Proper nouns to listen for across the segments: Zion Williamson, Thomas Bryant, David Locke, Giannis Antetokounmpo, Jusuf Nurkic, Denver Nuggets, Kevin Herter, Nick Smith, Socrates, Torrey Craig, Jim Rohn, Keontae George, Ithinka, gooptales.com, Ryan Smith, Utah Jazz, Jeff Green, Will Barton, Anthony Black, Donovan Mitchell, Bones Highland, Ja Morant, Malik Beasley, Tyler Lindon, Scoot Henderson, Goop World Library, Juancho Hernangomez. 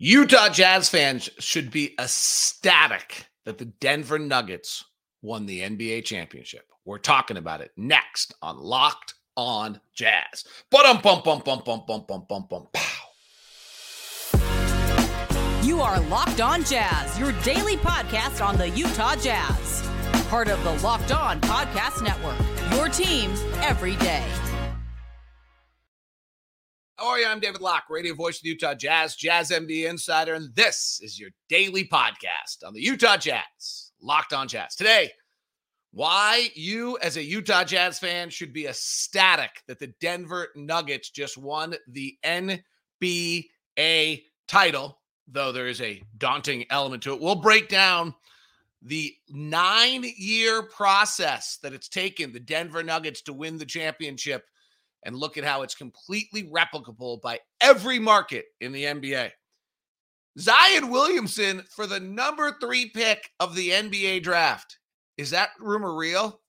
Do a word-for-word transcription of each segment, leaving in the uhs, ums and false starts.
Utah Jazz fans should be ecstatic that the Denver Nuggets won the N B A championship. We're talking about it next on Locked on Jazz. Bum bum bum bum bum bum bum bum bum. Pow. You are Locked on Jazz, your daily podcast on the Utah Jazz. Part of the Locked on Podcast Network, your team every day. How are you? I'm David Locke, radio voice of the Utah Jazz, Jazz N B A insider, and this is your daily podcast on the Utah Jazz, Locked on Jazz. Today, why you as a Utah Jazz fan should be ecstatic that the Denver Nuggets just won the N B A title, though there is a daunting element to it. We'll break down the nine-year process that it's taken the Denver Nuggets to win the championship, and look at how it's completely replicable by every market in the N B A. Zion Williamson for the number three pick of the N B A draft. Is that rumor real?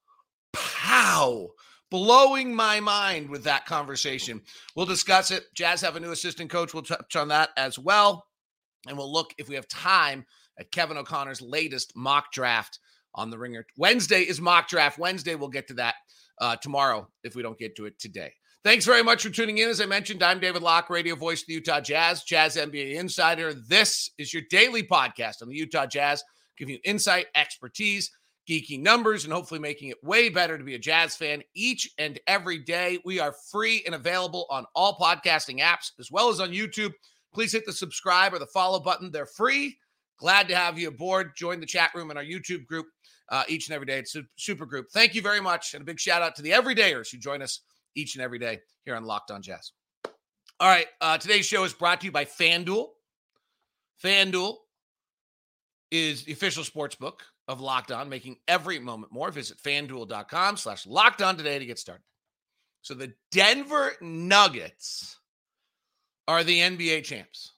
Pow! Blowing my mind with that conversation. We'll discuss it. Jazz have a new assistant coach. We'll touch on that as well. And we'll look, if we have time, at Kevin O'Connor's latest mock draft on The Ringer. Wednesday is mock draft Wednesday. We'll get to that uh, tomorrow if we don't get to it today. Thanks very much for tuning in. As I mentioned, I'm David Locke, radio voice of the Utah Jazz, Jazz N B A insider. This is your daily podcast on the Utah Jazz, giving you insight, expertise, geeky numbers, and hopefully making it way better to be a Jazz fan each and every day. We are free and available on all podcasting apps, as well as on YouTube. Please hit the subscribe or the follow button. They're free. Glad to have you aboard. Join the chat room in our YouTube group uh, each and every day. It's a super group. Thank you very much. And a big shout out to the everydayers who join us each and every day here on Locked on Jazz. All right. Uh, today's show is brought to you by FanDuel. FanDuel is the official sports book of Locked on, making every moment more. Visit fanduel.com slash locked on today to get started. So the Denver Nuggets are the N B A champs.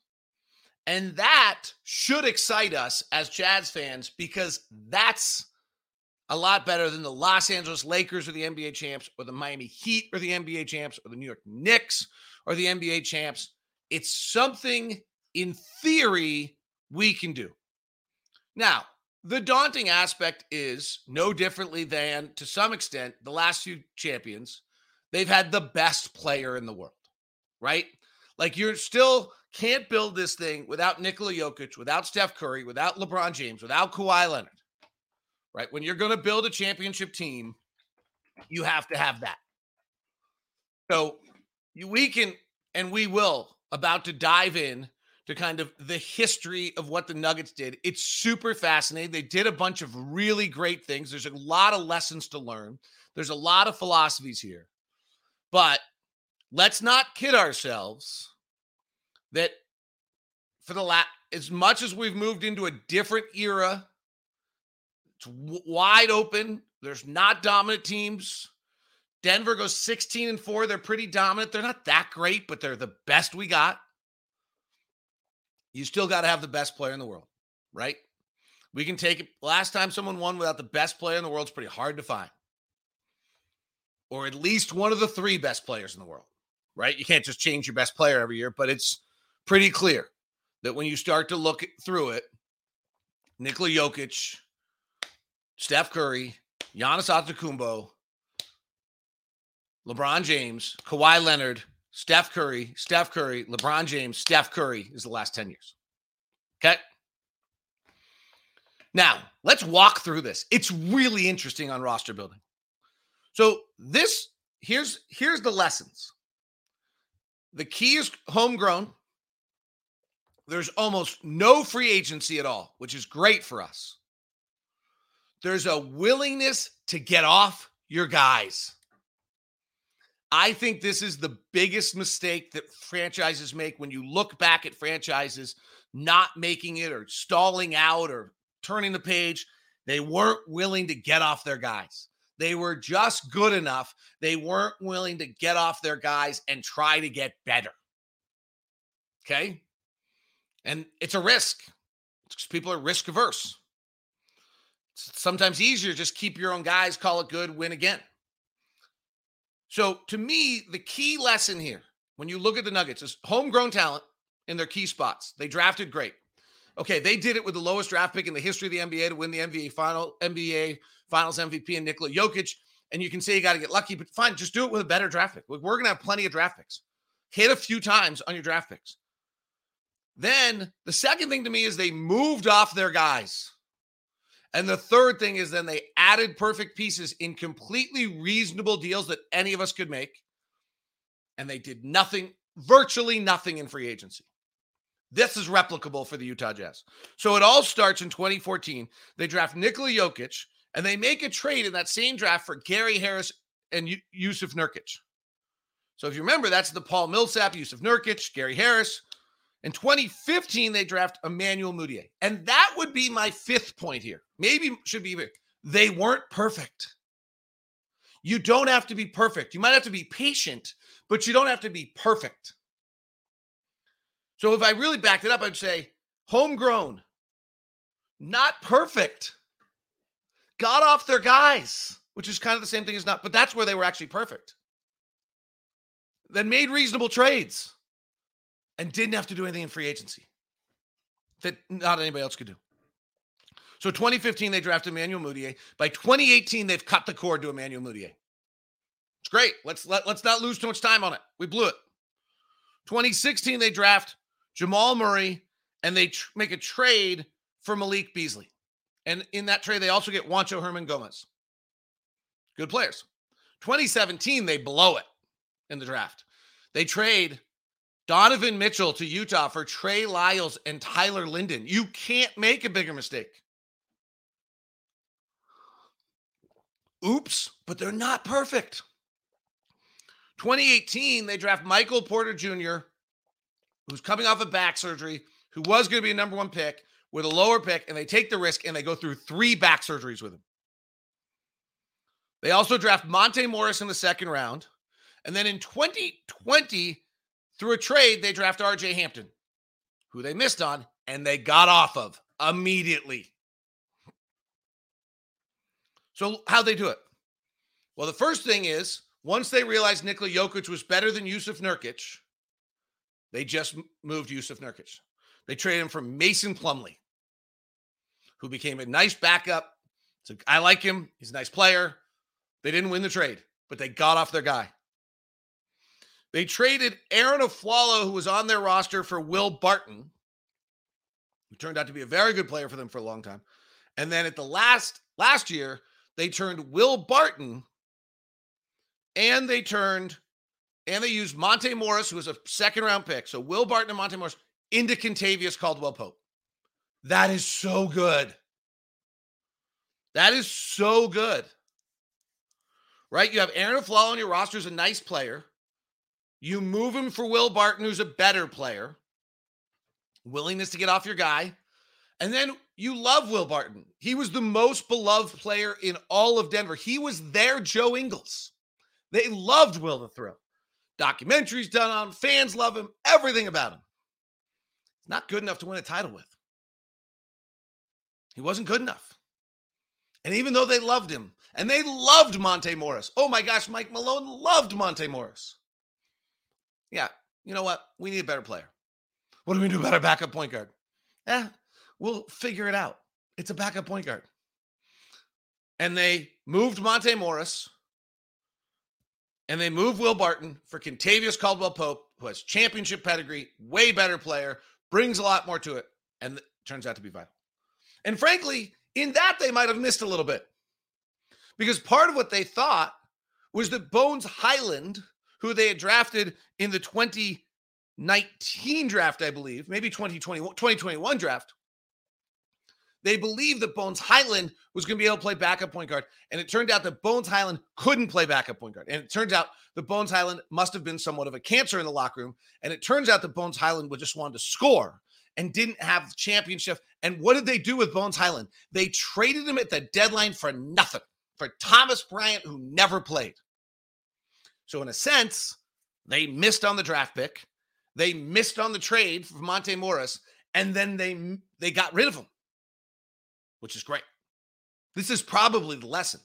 And that should excite us as Jazz fans, because that's a lot better than the Los Angeles Lakers or the N B A champs, or the Miami Heat or the N B A champs, or the New York Knicks or the N B A champs. It's something, in theory, we can do. Now, the daunting aspect is no differently than, to some extent, the last few champions. They've had the best player in the world, right? Like, you're still... can't build this thing without Nikola Jokic, without Steph Curry, without LeBron James, without Kawhi Leonard, right? When you're going to build a championship team, you have to have that. So we can, and we will, about to dive in to kind of the history of what the Nuggets did. It's super fascinating. They did a bunch of really great things. There's a lot of lessons to learn. There's a lot of philosophies here. But let's not kid ourselves that for the last, as much as we've moved into a different era, it's w- wide open. There's not dominant teams. Denver goes sixteen and four. They're pretty dominant. They're not that great, but they're the best we got. You still got to have the best player in the world, right? We can take it. Last time someone won without the best player in the world is pretty hard to find, or at least one of the three best players in the world, right? You can't just change your best player every year, but it's pretty clear that when you start to look through it, Nikola Jokic, Steph Curry, Giannis Antetokounmpo, LeBron James, Kawhi Leonard, Steph Curry, Steph Curry, LeBron James, Steph Curry is the last ten years. Okay? Now, let's walk through this. It's really interesting on roster building. So this, here's, here's the lessons. The key is homegrown. There's almost no free agency at all, which is great for us. There's a willingness to get off your guys. I think this is the biggest mistake that franchises make when you look back at franchises not making it or stalling out or turning the page. They weren't willing to get off their guys. They were just good enough. They weren't willing to get off their guys and try to get better. Okay? And it's a risk. It's because people are risk averse. It's sometimes easier just keep your own guys, call it good, win again. So to me, the key lesson here, when you look at the Nuggets, is homegrown talent, in their key spots. They drafted great. Okay, they did it with the lowest draft pick in the history of the N B A to win the N B A final, N B A Finals M V P in Nikola Jokic. And you can say you got to get lucky, but fine, just do it with a better draft pick. We're going to have plenty of draft picks. Hit a few times on your draft picks. Then the second thing to me is they moved off their guys. And the third thing is then they added perfect pieces in completely reasonable deals that any of us could make. And they did nothing, virtually nothing in free agency. This is replicable for the Utah Jazz. So it all starts in twenty fourteen. They draft Nikola Jokic, and they make a trade in that same draft for Gary Harris and U- Jusuf Nurkic. So if you remember, that's the Paul Millsap, Jusuf Nurkic, Gary Harris. In twenty fifteen, they draft Emmanuel Mudiay. And that would be my fifth point here. Maybe should be bigger. They weren't perfect. You don't have to be perfect. You might have to be patient, but you don't have to be perfect. So if I really backed it up, I'd say homegrown, not perfect. Got off their guys, which is kind of the same thing as not, but that's where they were actually perfect. Then made reasonable trades and didn't have to do anything in free agency that not anybody else could do. So twenty fifteen, they drafted Emmanuel Mudiay. By twenty eighteen, they've cut the cord to Emmanuel Mudiay. It's great. Let's let, let's not lose too much time on it. We blew it. twenty sixteen, they draft Jamal Murray, and they tr- make a trade for Malik Beasley. And in that trade, they also get Juancho Hernangomez. Good players. twenty seventeen, they blow it in the draft. They trade Donovan Mitchell to Utah for Trey Lyles and Tyler Lindon. You can't make a bigger mistake. Oops, but they're not perfect. twenty eighteen, they draft Michael Porter Junior, who's coming off of back surgery, who was going to be a number one pick, with a lower pick, and they take the risk, and they go through three back surgeries with him. They also draft Monte Morris in the second round, and then in twenty twenty, through a trade, they draft R J Hampton, who they missed on, and they got off of immediately. So how'd they do it? Well, the first thing is, once they realized Nikola Jokic was better than Jusuf Nurkic, they just moved Jusuf Nurkic. They traded him for Mason Plumlee, who became a nice backup. So I like him. He's a nice player. They didn't win the trade, but they got off their guy. They traded Aaron Aflalo, who was on their roster, for Will Barton, who turned out to be a very good player for them for a long time. And then at the last last year, they turned Will Barton, and they turned and they used Monte Morris, who was a second round pick. So Will Barton and Monte Morris into Kentavious Caldwell-Pope. That is so good. That is so good. Right? You have Aaron Aflalo on your roster, who's a nice player. You move him for Will Barton, who's a better player. Willingness to get off your guy. And then you love Will Barton. He was the most beloved player in all of Denver. He was their Joe Ingles. They loved Will the Thrill. Documentaries done on him. Fans love him. Everything about him. Not good enough to win a title with. He wasn't good enough. And even though they loved him, and they loved Monte Morris. Oh my gosh, Mike Malone loved Monte Morris. Yeah, you know what? We need a better player. What do we do about our backup point guard? Eh, we'll figure it out. It's a backup point guard. And they moved Monte Morris, and they moved Will Barton for Kentavious Caldwell-Pope, who has championship pedigree, way better player, brings a lot more to it, and it turns out to be vital. And frankly, in that, they might have missed a little bit. Because part of what they thought was that Bones Highland, who they had drafted in the twenty nineteen draft, I believe, maybe twenty twenty-one, twenty twenty-one draft, they believed that Bones Highland was going to be able to play backup point guard. And it turned out that Bones Highland couldn't play backup point guard. And it turns out that Bones Highland must have been somewhat of a cancer in the locker room. And it turns out that Bones Highland just wanted to score and didn't have the championship. And what did they do with Bones Highland? They traded him at the deadline for nothing, for Thomas Bryant, who never played. So in a sense, they missed on the draft pick. They missed on the trade for Monte Morris. And then they, they got rid of him, which is great. This is probably the lesson.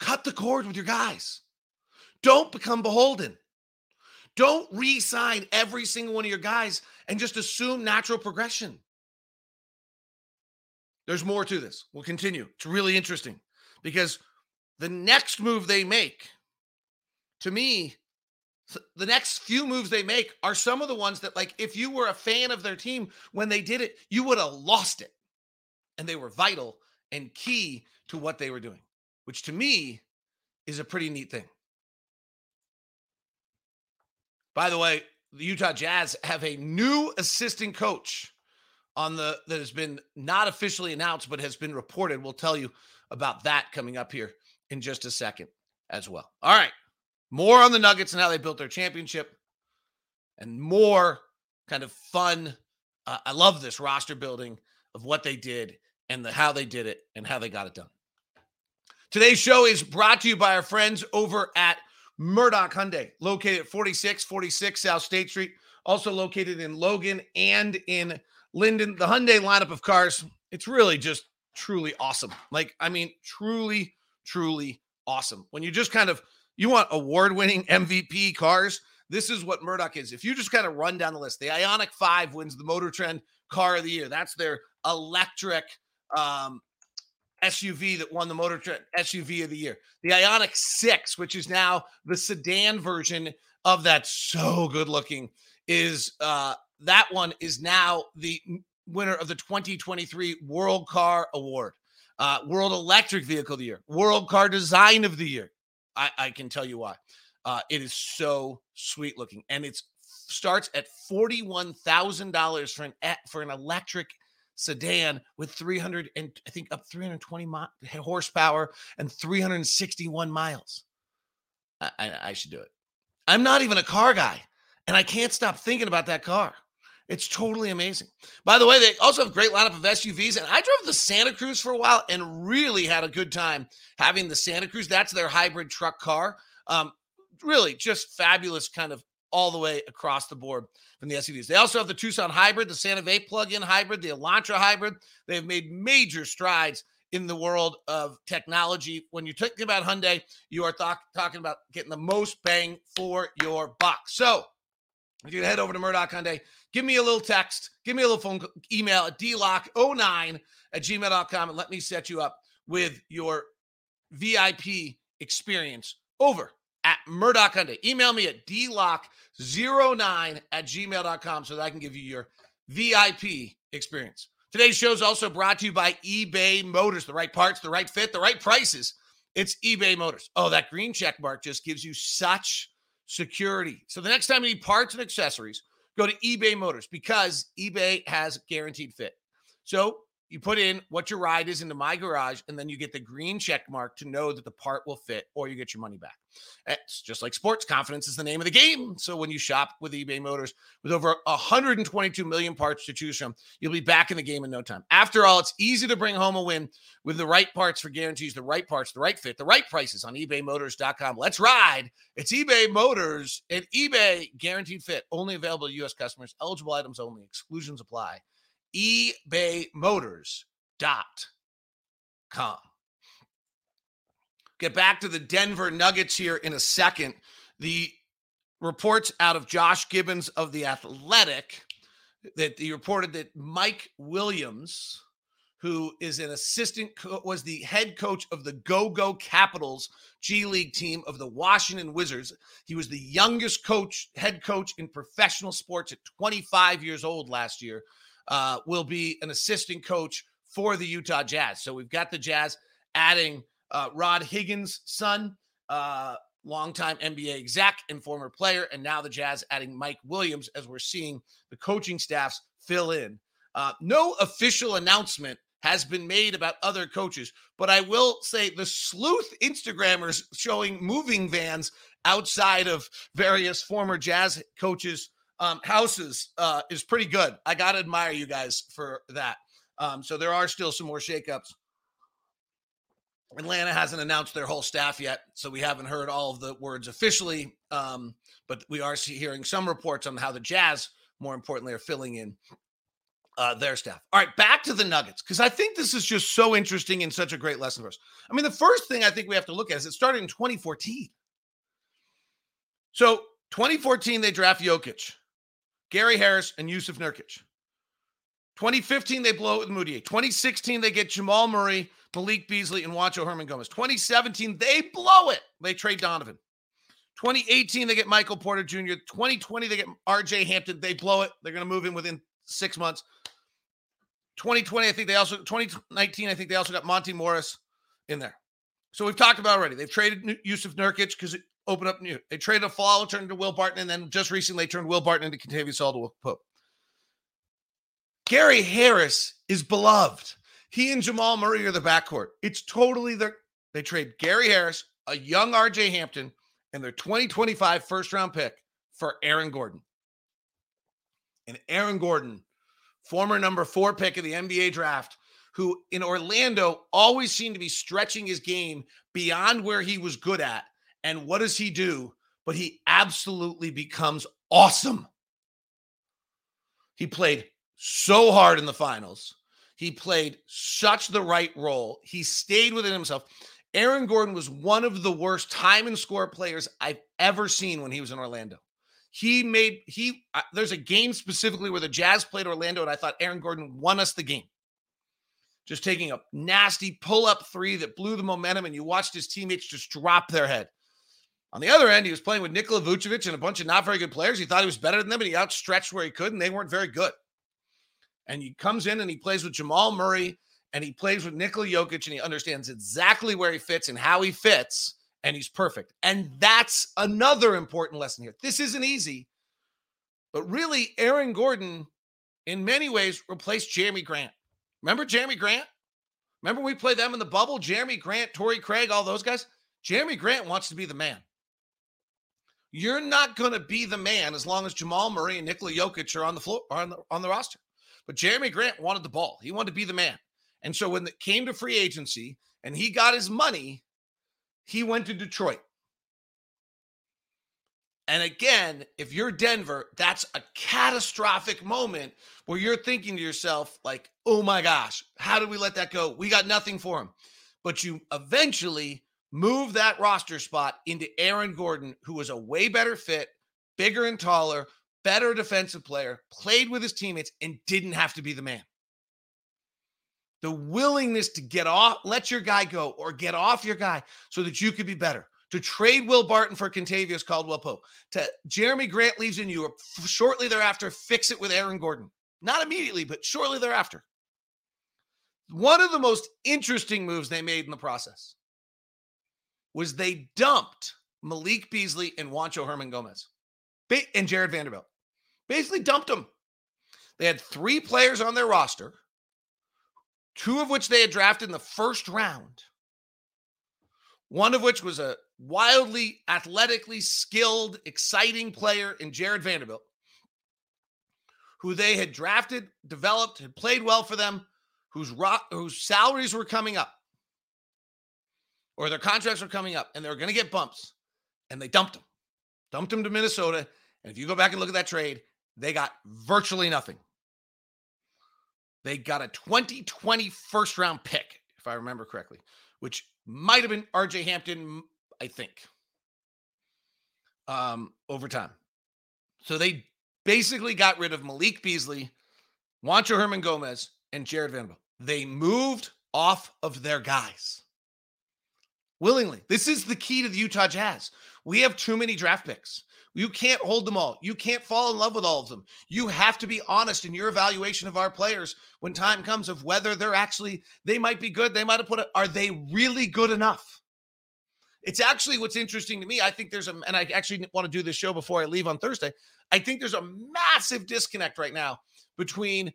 Cut the cord with your guys. Don't become beholden. Don't re-sign every single one of your guys and just assume natural progression. There's more to this. We'll continue. It's really interesting because the next move they make, to me, the next few moves they make are some of the ones that, like, if you were a fan of their team when they did it, you would have lost it. And they were vital and key to what they were doing, which to me is a pretty neat thing. By the way, the Utah Jazz have a new assistant coach on the that has been not officially announced, but has been reported. We'll tell you about that coming up here in just a second as well. All right. More on the Nuggets and how they built their championship and more kind of fun. Uh, I love this roster building of what they did and the, how they did it and how they got it done. Today's show is brought to you by our friends over at Murdoch Hyundai, located at forty-six forty-six South State Street, also located in Logan and in Linden. The Hyundai lineup of cars, it's really just truly awesome. Like, I mean, truly, truly awesome. When you just kind of, you want award-winning M V P cars, this is what Murdoch is. If you just kind of run down the list, the Ioniq five wins the Motor Trend Car of the Year. That's their electric um, S U V that won the Motor Trend S U V of the Year. The Ioniq six, which is now the sedan version of that, so good-looking, is uh, that one is now the winner of the twenty twenty-three World Car Award, uh, World Electric Vehicle of the Year, World Car Design of the Year. I, I can tell you why. Uh, it is so sweet looking. And it starts at forty-one thousand dollars for an for an electric sedan with three hundred and I think up three hundred twenty mi- horsepower and three hundred sixty-one miles. I, I, I should do it. I'm not even a car guy, and I can't stop thinking about that car. It's totally amazing. By the way, they also have a great lineup of S U Vs, and I drove the Santa Cruz for a while and really had a good time having the Santa Cruz. That's their hybrid truck car. Um, really just fabulous kind of all the way across the board from the S U Vs. They also have the Tucson Hybrid, the Santa Fe plug-in hybrid, the Elantra Hybrid. They've made major strides in the world of technology. When you're talking about Hyundai, you are th- talking about getting the most bang for your buck. So, if you head over to Murdoch Hyundai, give me a little text, give me a little phone email at d lock zero nine at gmail dot com and let me set you up with your V I P experience over at Murdoch Hyundai. Email me at d lock zero nine at gmail dot com so that I can give you your V I P experience. Today's show is also brought to you by eBay Motors. The right parts, the right fit, the right prices. It's eBay Motors. Oh, that green check mark just gives you such security. So the next time you need parts and accessories, go to eBay Motors because eBay has guaranteed fit. So you put in what your ride is into My Garage, and then you get the green check mark to know that the part will fit or you get your money back. It's just like sports. Confidence is the name of the game. So when you shop with eBay Motors, with over one hundred twenty-two million parts to choose from, you'll be back in the game in no time. After all, it's easy to bring home a win with the right parts for guarantees, the right parts, the right fit, the right prices on ebay motors dot com. Let's ride. It's eBay Motors and eBay guaranteed fit. Only available to U S customers. Eligible items only. Exclusions apply. ebay motors dot com. Get back to the Denver Nuggets here in a second. The reports out of Josh Gibbons of The Athletic that he reported that Mike Williams, who is an assistant, co- was the head coach of the Go-Go Capitals G League team of the Washington Wizards. He was the youngest coach, head coach in professional sports at twenty-five years old last year. Uh, will be an assistant coach for the Utah Jazz. So we've got the Jazz adding uh, Rod Higgins' son, uh, longtime N B A exec and former player, and now the Jazz adding Mike Williams as we're seeing the coaching staffs fill in. Uh, no official announcement has been made about other coaches, but I will say the sleuth Instagrammers showing moving vans outside of various former Jazz coaches' Um, houses uh, is pretty good. I got to admire you guys for that. Um, so there are still some more shakeups. Atlanta hasn't announced their whole staff yet, so we haven't heard all of the words officially, um, but we are hearing some reports on how the Jazz, more importantly, are filling in uh, their staff. All right, back to the Nuggets, because I think this is just so interesting and such a great lesson for us. I mean, the first thing I think we have to look at is it started in twenty fourteen. So twenty fourteen, they draft Jokic, Gary Harris, and Jusuf Nurkic. twenty fifteen, they blow it with Mudiay. twenty sixteen, they get Jamal Murray, Malik Beasley, and Juancho Hernangomez. twenty seventeen, they blow it. They trade Donovan. twenty eighteen, they get Michael Porter Junior twenty twenty, they get R J Hampton. They blow it. They're going to move in within six months. twenty twenty, I think they also, twenty nineteen, I think they also got Monte Morris in there. So we've talked about already. They've traded Jusuf Nurkic because it opened up new. They traded Aflalo, turned into Will Barton, and then just recently turned Will Barton into Kentavious Caldwell-Pope. Gary Harris is beloved. He and Jamal Murray are the backcourt. It's totally their – they trade Gary Harris, a young R J Hampton, and their twenty twenty-five first-round pick for Aaron Gordon. And Aaron Gordon, former number four pick of the N B A draft, who in Orlando always seemed to be stretching his game beyond where he was good at. And what does he do? But he absolutely becomes awesome. He played – so hard in the finals. He played such the right role. He stayed within himself. Aaron Gordon was one of the worst time and score players I've ever seen when he was in Orlando. He made, he, uh, there's a game specifically where the Jazz played Orlando, and I thought Aaron Gordon won us the game. Just taking a nasty pull-up three that blew the momentum, and you watched his teammates just drop their head. On the other end, he was playing with Nikola Vucevic and a bunch of not very good players. He thought he was better than them, and he outstretched where he could, and they weren't very good. And he comes in and he plays with Jamal Murray and he plays with Nikola Jokic and he understands exactly where he fits and how he fits, and he's perfect. And that's another important lesson here. This isn't easy, but really Aaron Gordon in many ways replaced Jerami Grant. Remember Jerami Grant? Remember we played them in the bubble? Jerami Grant, Torrey Craig, all those guys? Jerami Grant wants to be the man. You're not going to be the man as long as Jamal Murray and Nikola Jokic are on the floor, are on the, on the roster. But Jerami Grant wanted the ball. He wanted to be the man. And so when it came to free agency and he got his money, he went to Detroit. And again, if you're Denver, that's a catastrophic moment where you're thinking to yourself, like, oh my gosh, how did we let that go? We got nothing for him. But you eventually move that roster spot into Aaron Gordon, who was a way better fit, bigger and taller, better defensive player, played with his teammates, and didn't have to be the man. The willingness to get off, let your guy go, or get off your guy so that you could be better. To trade Will Barton for Kentavious Caldwell-Pope. To Jerami Grant leaves in Europe. Shortly thereafter, fix it with Aaron Gordon. Not immediately, but shortly thereafter. One of the most interesting moves they made in the process was they dumped Malik Beasley and Juancho Hernangomez. And Jared Vanderbilt. Basically dumped them. They had three players on their roster, two of which they had drafted in the first round, one of which was a wildly athletically skilled, exciting player in Jared Vanderbilt, who they had drafted, developed, had played well for them, whose, ro- whose salaries were coming up, or their contracts were coming up, and they were going to get bumps, and they dumped them. Dumped them to Minnesota. And if you go back and look at that trade, they got virtually nothing. They got a twenty twenty first round pick, if I remember correctly, which might have been R J Hampton, I think, um, over time. So they basically got rid of Malik Beasley, Juancho Hernangomez, and Jared Vanderbilt. They moved off of their guys. Willingly. This is the key to the Utah Jazz. We have too many draft picks. You can't hold them all. You can't fall in love with all of them. You have to be honest in your evaluation of our players when time comes of whether they're actually, they might be good. They might have put it. Are they really good enough? It's actually what's interesting to me. I think there's a, and I actually want to do this show before I leave on Thursday. I think there's a massive disconnect right now between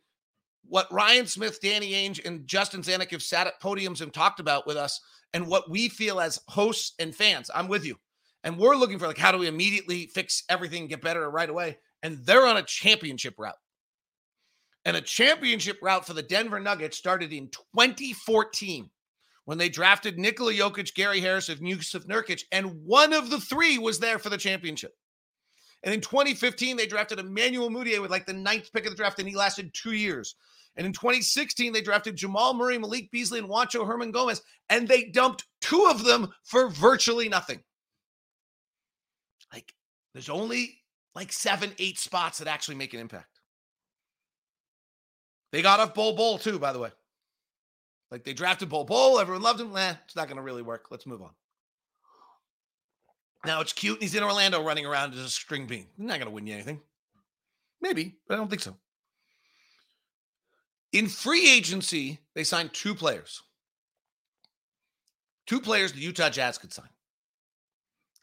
what Ryan Smith, Danny Ainge, and Justin Zanuck have sat at podiums and talked about with us and what we feel as hosts and fans. I'm with you. And we're looking for, like, how do we immediately fix everything, get better right away? And they're on a championship route. And a championship route for the Denver Nuggets started in twenty fourteen when they drafted Nikola Jokic, Gary Harris, and Jusuf Nurkic. And one of the three was there for the championship. And in twenty fifteen, they drafted Emmanuel Mudiay with, like, the ninth pick of the draft, and he lasted two years. And in twenty sixteen, they drafted Jamal Murray, Malik Beasley, and Juancho Hernangomez, and they dumped two of them for virtually nothing. Like, There's only like seven, eight spots that actually make an impact. They got off Bol Bol too, by the way. Like they drafted Bol Bol, everyone loved him. Nah, it's not going to really work. Let's move on. Now it's cute, and he's in Orlando running around as a string bean. He's not going to win you anything. Maybe, but I don't think so. In free agency, they signed two players. Two players the Utah Jazz could sign.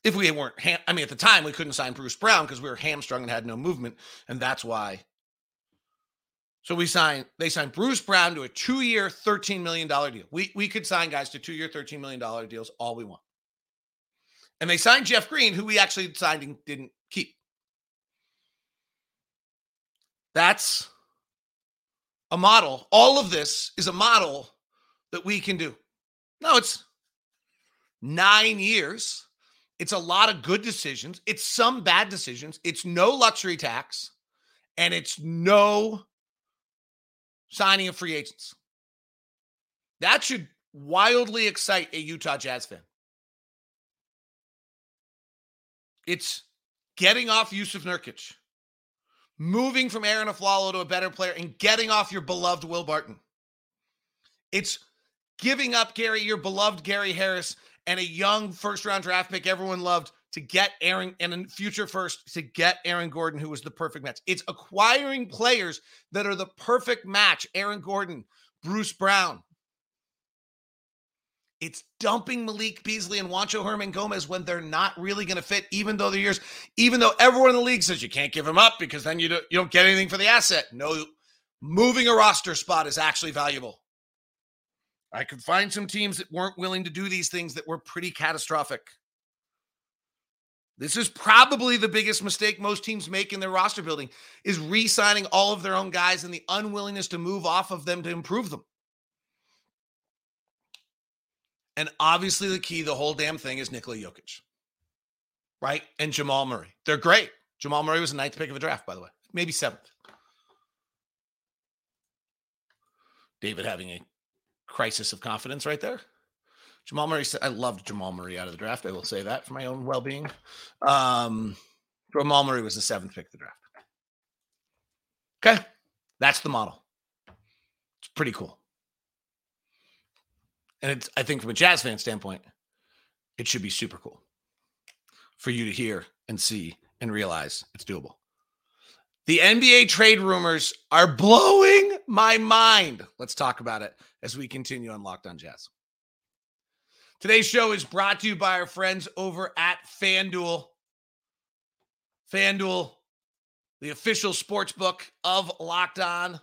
If we weren't, ham- I mean, at the time, we couldn't sign Bruce Brown because we were hamstrung and had no movement, and that's why. So we signed, they signed Bruce Brown to a two-year, thirteen million dollars deal. We, we could sign guys to two-year, thirteen million dollars deals all we want. And they signed Jeff Green, who we actually signed and didn't keep. That's a model. All of this is a model that we can do. No, it's nine years. It's a lot of good decisions. It's some bad decisions. It's no luxury tax. And it's no signing of free agents. That should wildly excite a Utah Jazz fan. It's getting off Jusuf Nurkic, moving from Aaron Aflalo to a better player, and getting off your beloved Will Barton. It's giving up Gary, your beloved Gary Harris, and a young first-round draft pick everyone loved to get Aaron, and a future first to get Aaron Gordon, who was the perfect match. It's acquiring players that are the perfect match. Aaron Gordon, Bruce Brown. It's dumping Malik Beasley and Juancho Hernangomez when they're not really going to fit, even though they're yours, even though everyone in the league says you can't give them up because then you don't, you don't get anything for the asset. No, moving a roster spot is actually valuable. I could find some teams that weren't willing to do these things that were pretty catastrophic. This is probably the biggest mistake most teams make in their roster building is re-signing all of their own guys and the unwillingness to move off of them to improve them. And obviously the key, the whole damn thing is Nikola Jokic, right? And Jamal Murray. They're great. Jamal Murray was the ninth pick of the draft, by the way. Maybe seventh. David having a crisis of confidence right there. Jamal Murray, I loved Jamal Murray out of the draft. I will say that for my own well-being. Um, Jamal Murray was the seventh pick of the draft. Okay. That's the model. It's pretty cool. And it's, I think from a Jazz fan standpoint, it should be super cool for you to hear and see and realize it's doable. The N B A trade rumors are blowing my mind. Let's talk about it as we continue on Locked On Jazz. Today's show is brought to you by our friends over at FanDuel. FanDuel, the official sports book of Locked On,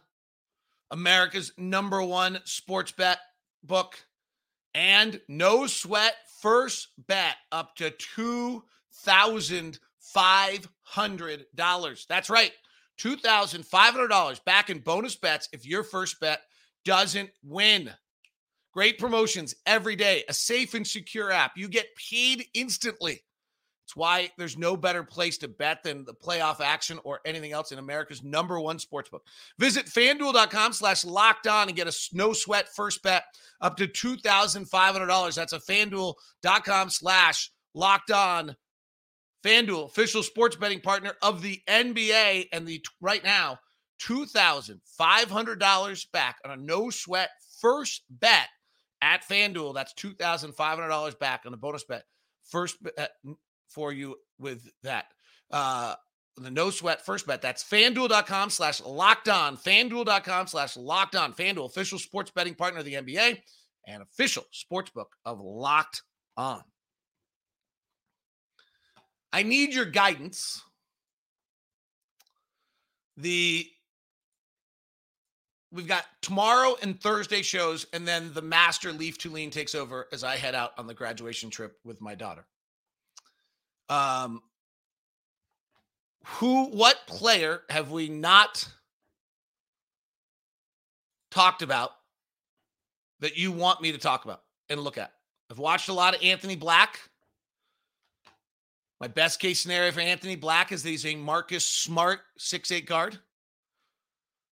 America's number one sports bet book. And no sweat, first bet up to two thousand five hundred dollars. That's right, two thousand five hundred dollars back in bonus bets if your first bet doesn't win. Great promotions every day, a safe and secure app. You get paid instantly. It's why there's no better place to bet than the playoff action or anything else in America's number one sportsbook. Visit FanDuel.com slash locked on and get a no sweat first bet up to two thousand five hundred dollars. That's a FanDuel.com slash locked on. FanDuel, official sports betting partner of the N B A. And the right now, two thousand five hundred dollars back on a no sweat first bet at FanDuel. That's two thousand five hundred dollars back on a bonus bet. First bet. For you with that. Uh, the no sweat first bet. That's FanDuel.com slash locked on. FanDuel.com slash locked on. FanDuel, official sports betting partner of the N B A and official sportsbook of Locked On. I need your guidance. The We've got tomorrow and Thursday shows, and then the master Leaf Tulane takes over as I head out on the graduation trip with my daughter. Um, who, what player have we not talked about that you want me to talk about and look at? I've watched a lot of Anthony Black. My best case scenario for Anthony Black is that he's a Marcus Smart six eight guard.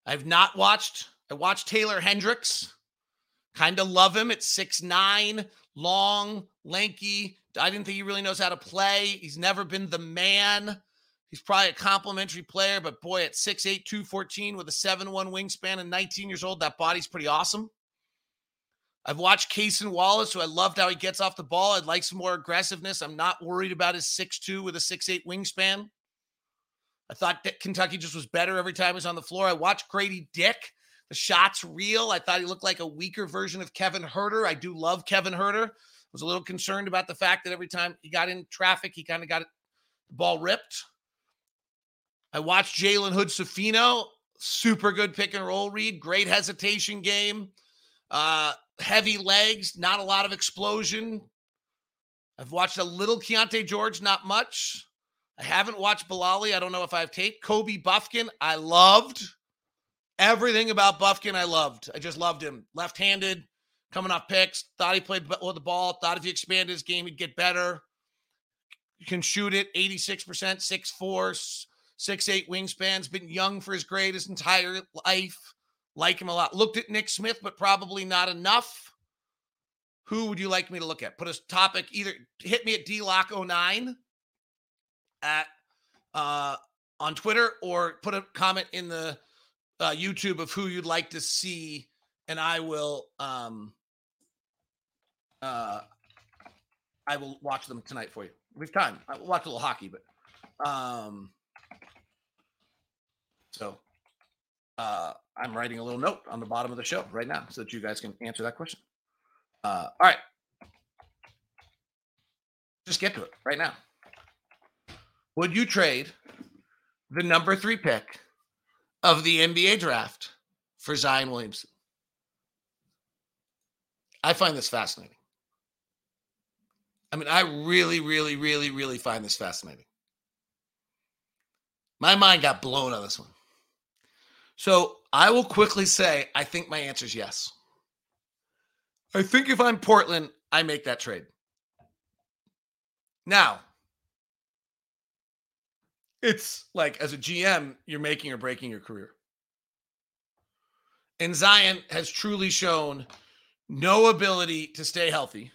I've not watched, I watched Taylor Hendricks. Kind of love him at six nine, long, lanky. I didn't think he really knows how to play. He's never been the man. He's probably a complimentary player, but boy, at six eight, two fourteen with a seven one wingspan and nineteen years old, that body's pretty awesome. I've watched Cason Wallace, who I loved how he gets off the ball. I'd like some more aggressiveness. I'm not worried about his six two with a six eight wingspan. I thought that Kentucky just was better every time he was on the floor. I watched Grady Dick. The shot's real. I thought he looked like a weaker version of Kevin Herter. I do love Kevin Herter. I was a little concerned about the fact that every time he got in traffic, he kind of got it, the ball ripped. I watched Jalen Hood-Sufino, super good pick and roll read, great hesitation game, uh, heavy legs, not a lot of explosion. I've watched a little Keontae George, not much. I haven't watched Bilali. I don't know if I have tape. Kobe Bufkin, I loved. Everything about Bufkin, I loved. I just loved him. Left-handed, coming off picks, thought he played well with the ball, thought if he expanded his game, he'd get better. You can shoot it, eighty-six percent, six four, six eight wingspan's been young for his grade his entire life. Like him a lot. Looked at Nick Smith, but probably not enough. Who would you like me to look at? Put a topic, either hit me at D Lock oh nine at uh, on Twitter, or put a comment in the uh, YouTube of who you'd like to see, and I will um, uh, I will watch them tonight for you. We have time. I will watch a little hockey, but um, so uh, I'm writing a little note on the bottom of the show right now so that you guys can answer that question. Uh, all right, just get to it right now. Would you trade the number three pick of the N B A draft for Zion Williamson? I find this fascinating. I mean, I really, really, really, really find this fascinating. My mind got blown on this one. So I will quickly say, I think my answer is yes. I think if I'm Portland, I make that trade. Now, it's like, as a G M, you're making or breaking your career. And Zion has truly shown no ability to stay healthy.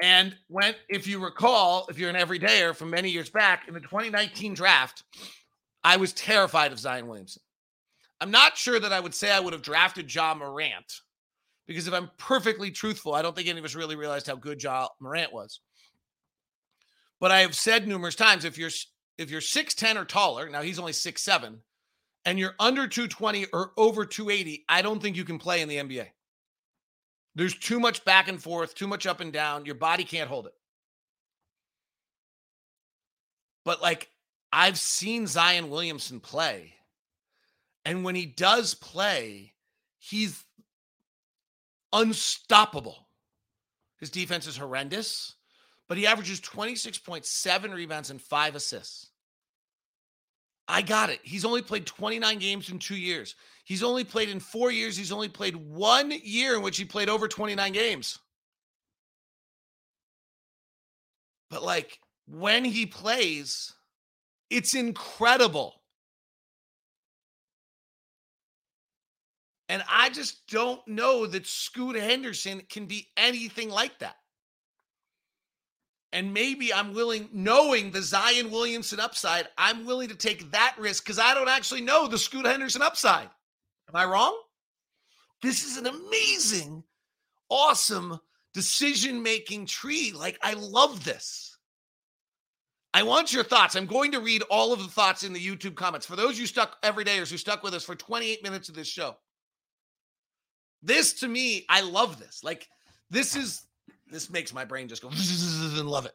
And when, if you recall, if you're an everydayer from many years back, in the twenty nineteen draft, I was terrified of Zion Williamson. I'm not sure that I would say I would have drafted Ja Morant, because if I'm perfectly truthful, I don't think any of us really realized how good Ja Morant was. But I have said numerous times, if you're If you're six ten or taller, now he's only six seven, and you're under two twenty or over two eighty, I don't think you can play in the N B A. There's too much back and forth, too much up and down. Your body can't hold it. But, like, I've seen Zion Williamson play, and when he does play, he's unstoppable. His defense is horrendous, but he averages twenty-six point seven rebounds and five assists. I got it. He's only played twenty-nine games in two years. He's only played in four years. He's only played one year in which he played over twenty-nine games. But, like, when he plays, it's incredible. And I just don't know that Scoot Henderson can be anything like that. And maybe I'm willing, knowing the Zion Williamson upside, I'm willing to take that risk because I don't actually know the Scoot Henderson upside. Am I wrong? This is an amazing, awesome decision-making tree. Like, I love this. I want your thoughts. I'm going to read all of the thoughts in the YouTube comments. For those you stuck everydayers who stuck with us for twenty-eight minutes of this show, this, to me, I love this. Like, this is... This makes my brain just go and love it.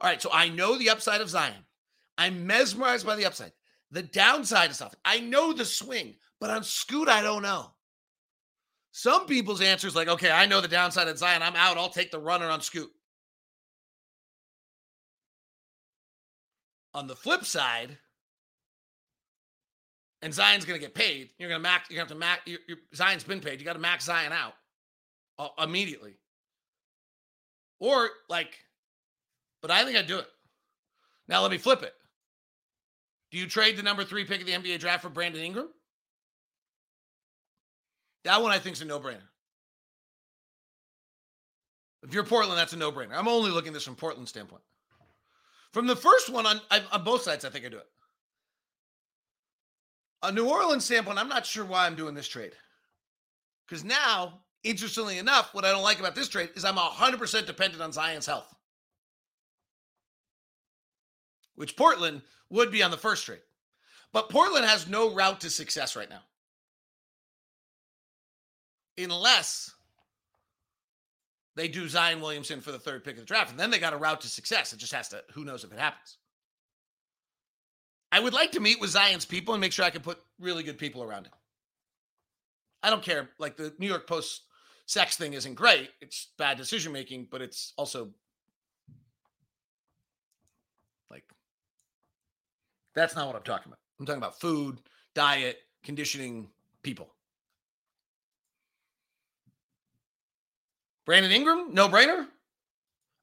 All right, so I know the upside of Zion. I'm mesmerized by the upside. The downside is something. I know the swing, but on Scoot, I don't know. Some people's answer is like, okay, I know the downside of Zion. I'm out. I'll take the runner on Scoot. On the flip side, and Zion's going to get paid. You're going to max. You're going to have to max. Your, your, Zion's been paid. You got to max Zion out. Uh, immediately. Or like, but I think I'd do it. Now let me flip it. Do you trade the number three pick of the N B A draft for Brandon Ingram? That one I think is a no-brainer. If you're Portland, that's a no-brainer. I'm only looking at this from Portland's standpoint. From the first one, on, on both sides, I think I do it. On New Orleans standpoint, I'm not sure why I'm doing this trade. Because now, interestingly enough, what I don't like about this trade is I'm one hundred percent dependent on Zion's health. Which Portland would be on the first trade. But Portland has no route to success right now. Unless they do Zion Williamson for the third pick of the draft. And then they got a route to success. It just has to, who knows if it happens. I would like to meet with Zion's people and make sure I can put really good people around him. I don't care. Like, the New York Post sex thing isn't great. It's bad decision-making, but it's also like, that's not what I'm talking about. I'm talking about food, diet, conditioning, people. Brandon Ingram, no-brainer.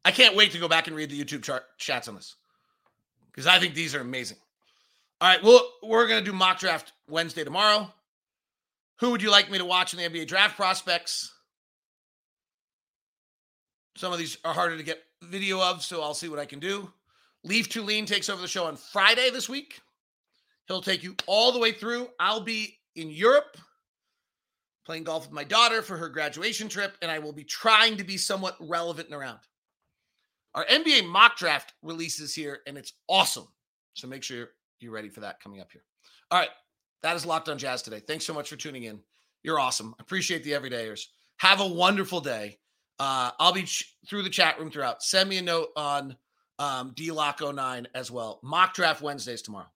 I can't wait to go back and read the YouTube chart chats on this because I think these are amazing. All right, well, we're going to do mock draft Wednesday tomorrow. Who would you like me to watch in the N B A draft prospects? Some of these are harder to get video of, so I'll see what I can do. Leaf Tulane takes over the show on Friday this week. He'll take you all the way through. I'll be in Europe playing golf with my daughter for her graduation trip, and I will be trying to be somewhat relevant and around. Our N B A mock draft releases here, and it's awesome. So make sure you're ready for that coming up here. All right, that is Locked on Jazz today. Thanks so much for tuning in. You're awesome. I appreciate the everydayers. Have a wonderful day. Uh, I'll be ch- through the chat room throughout. Send me a note on um, D Lock oh nine as well. Mock draft Wednesdays tomorrow.